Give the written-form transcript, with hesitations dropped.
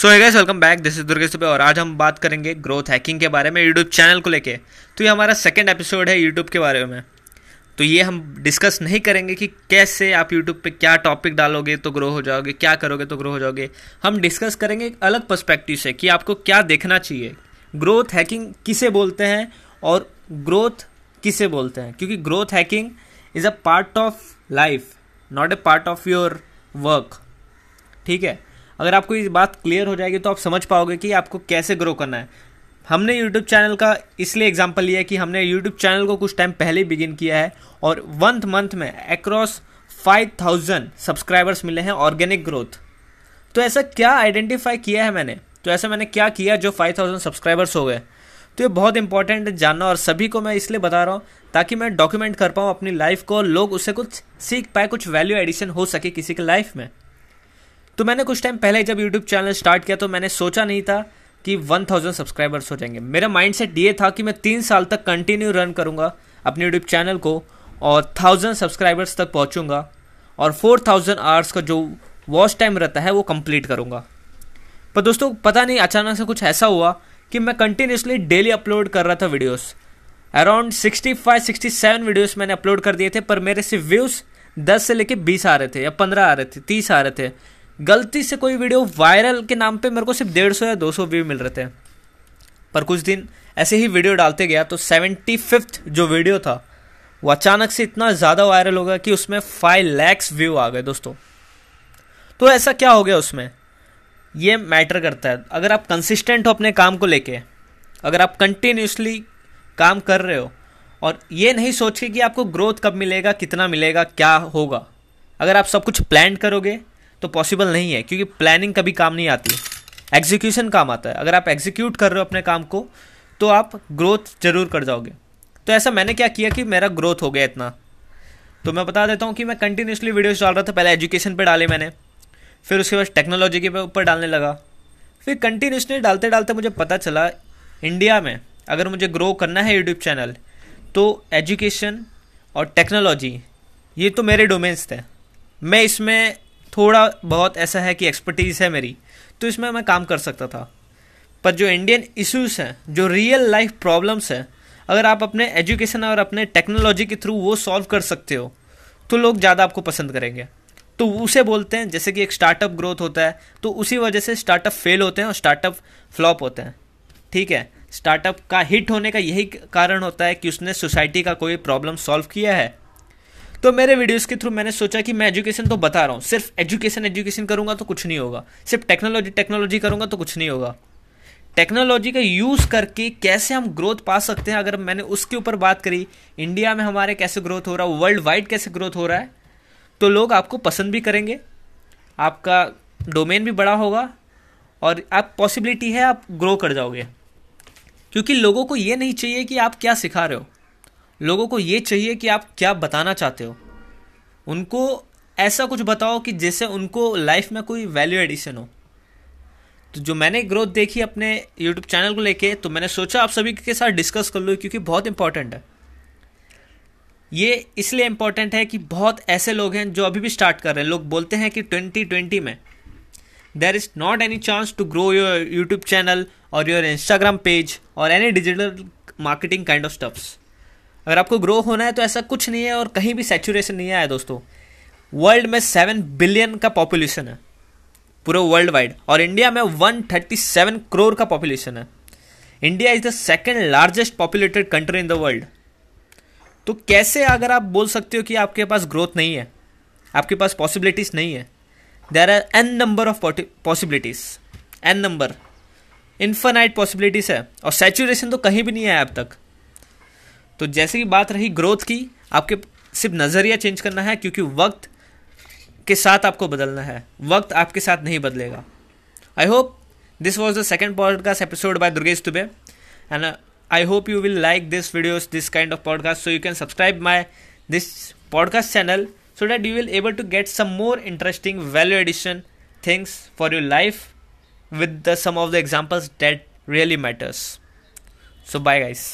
So guys welcome back, this is Durgesh Dubey और आज हम बात करेंगे ग्रोथ हैकिंग के बारे में यूट्यूब चैनल को लेके। तो ये हमारा सेकंड एपिसोड है यूट्यूब के बारे में। तो ये हम डिस्कस नहीं करेंगे कि कैसे आप यूट्यूब पे क्या टॉपिक डालोगे तो ग्रो हो जाओगे, क्या करोगे तो ग्रो हो जाओगे। हम डिस्कस करेंगे एक अलग पर्सपेक्टिव से कि आपको क्या देखना चाहिए, ग्रोथ हैकिंग किसे बोलते हैं और ग्रोथ किसे बोलते हैं, क्योंकि growth hacking is a part of life, not a part of your work. ठीक है, अगर आपको ये बात क्लियर हो जाएगी तो आप समझ पाओगे कि आपको कैसे ग्रो करना है। हमने YouTube चैनल का इसलिए एग्जांपल लिया कि हमने YouTube चैनल को कुछ टाइम पहले बिगिन किया है और वन मंथ में अक्रॉस 5000 सब्सक्राइबर्स मिले हैं ऑर्गेनिक ग्रोथ। तो ऐसा क्या आइडेंटिफाई किया है मैंने, तो ऐसा मैंने क्या किया जो 5000 सब्सक्राइबर्स हो गए। तो ये बहुत इंपॉर्टेंट जानना और सभी को मैं इसलिए बता रहा हूँ ताकि मैं डॉक्यूमेंट कर पाऊँ अपनी लाइफ को, लोग उससे कुछ सीख पाए, कुछ वैल्यू एडिशन हो सके किसी की लाइफ में। तो मैंने कुछ टाइम पहले जब YouTube चैनल स्टार्ट किया तो मैंने सोचा नहीं था कि 1000 सब्सक्राइबर्स हो जाएंगे। मेरा माइंडसेट ये था कि मैं 3 साल तक कंटिन्यू रन करूँगा अपने YouTube चैनल को और 1000 सब्सक्राइबर्स तक पहुँचूँगा और 4000 आवर्स का जो वॉच टाइम रहता है वो कंप्लीट करूँगा। पर दोस्तों पता नहीं अचानक से कुछ ऐसा हुआ कि मैं कंटिन्यूसली डेली अपलोड कर रहा था वीडियोस। अराउंड 65-67 वीडियोस मैंने अपलोड कर दिए थे, पर मेरे से व्यूज़ 10 से लेके 20 आ रहे थे या 15 आ रहे थे, 30 आ रहे थे। गलती से कोई वीडियो वायरल के नाम पे मेरे को सिर्फ 150 या 200 व्यू मिल रहे थे। पर कुछ दिन ऐसे ही वीडियो डालते गया तो 75th जो वीडियो था वो अचानक से इतना ज़्यादा वायरल हो गया कि उसमें 5 लाख व्यू आ गए दोस्तों। तो ऐसा क्या हो गया उसमें, ये मैटर करता है। अगर आप कंसिस्टेंट हो अपने काम को लेके, अगर आप कंटिन्यूसली काम कर रहे हो और ये नहीं सोचिए कि आपको ग्रोथ कब मिलेगा, कितना मिलेगा, क्या होगा। अगर आप सब कुछ प्लान करोगे तो पॉसिबल नहीं है, क्योंकि प्लानिंग कभी काम नहीं आती, एग्जीक्यूशन काम आता है। अगर आप एग्जीक्यूट कर रहे हो अपने काम को तो आप ग्रोथ जरूर कर जाओगे। तो ऐसा मैंने क्या किया कि मेरा ग्रोथ हो गया इतना। तो मैं बता देता हूँ कि मैं कंटिन्यूसली वीडियोज़ डाल रहा था। पहले एजुकेशन पर डाले मैंने, फिर उसके बाद टेक्नोलॉजी के ऊपर डालने लगा, फिर कंटिन्यूसली डालते डालते मुझे पता चला इंडिया में अगर मुझे ग्रो करना है यूट्यूब चैनल तो एजुकेशन और टेक्नोलॉजी ये तो मेरे डोमेन्स थे। मैं इसमें थोड़ा बहुत ऐसा है कि एक्सपर्टीज़ है मेरी, तो इसमें मैं काम कर सकता था। पर जो इंडियन इश्यूज़ हैं, जो रियल लाइफ प्रॉब्लम्स हैं, अगर आप अपने एजुकेशन और अपने टेक्नोलॉजी के थ्रू वो सॉल्व कर सकते हो तो लोग ज़्यादा आपको पसंद करेंगे। तो उसे बोलते हैं, जैसे कि एक स्टार्टअप ग्रोथ होता है तो उसी वजह से स्टार्टअप फेल होते हैं और स्टार्टअप फ्लॉप होते हैं। ठीक है, स्टार्टअप का हिट होने का यही कारण होता है कि उसने सोसाइटी का कोई प्रॉब्लम सॉल्व किया है। तो मेरे वीडियोस के थ्रू मैंने सोचा कि मैं एजुकेशन तो बता रहा हूँ, सिर्फ एजुकेशन करूँगा तो कुछ नहीं होगा, सिर्फ टेक्नोलॉजी करूँगा तो कुछ नहीं होगा। टेक्नोलॉजी का यूज़ करके कैसे हम ग्रोथ पा सकते हैं, अगर मैंने उसके ऊपर बात करी, इंडिया में हमारे कैसे ग्रोथ हो रहा है, वर्ल्ड वाइड कैसे ग्रोथ हो रहा है, तो लोग आपको पसंद भी करेंगे, आपका डोमेन भी बड़ा होगा और आप पॉसिबिलिटी है आप ग्रो कर जाओगे। क्योंकि लोगों को ये नहीं चाहिए कि आप क्या सिखा रहे हो, लोगों को ये चाहिए कि आप क्या बताना चाहते हो। उनको ऐसा कुछ बताओ कि जिससे उनको लाइफ में कोई वैल्यू एडिशन हो। तो जो मैंने ग्रोथ देखी अपने यूट्यूब चैनल को लेके, तो मैंने सोचा आप सभी के साथ डिस्कस कर लो, क्योंकि बहुत इंपॉर्टेंट है। ये इसलिए इम्पॉर्टेंट है कि बहुत ऐसे लोग हैं जो अभी भी स्टार्ट कर रहे हैं। लोग बोलते हैं कि 2020 में there is not any chance to grow your YouTube channel और योर इंस्टाग्राम पेज और any digital marketing kind of stuffs. अगर आपको ग्रो होना है तो ऐसा कुछ नहीं है और कहीं भी सैचुरेशन नहीं आया दोस्तों। वर्ल्ड में 7 बिलियन का पॉपुलेशन है पूरे वर्ल्ड वाइड, और इंडिया में 137 करोड़ का पॉपुलेशन है। India is the second largest populated country in the world. तो कैसे अगर आप बोल सकते हो कि आपके पास ग्रोथ नहीं है, आपके पास पॉसिबिलिटीज़ नहीं है। There are n number infinite possibilities है और सैचुरेशन तो कहीं भी नहीं है अब तक। तो जैसे कि बात रही ग्रोथ की, आपके सिर्फ नज़रिया चेंज करना है, क्योंकि वक्त के साथ आपको बदलना है, वक्त आपके साथ नहीं बदलेगा। I hope this was the second podcast episode by Durgesh Dubey and I hope you will like this videos, this kind of podcast, so you can subscribe my this podcast channel so that you will able to get some more interesting value addition things for your life with some of the examples that really matters. So bye guys.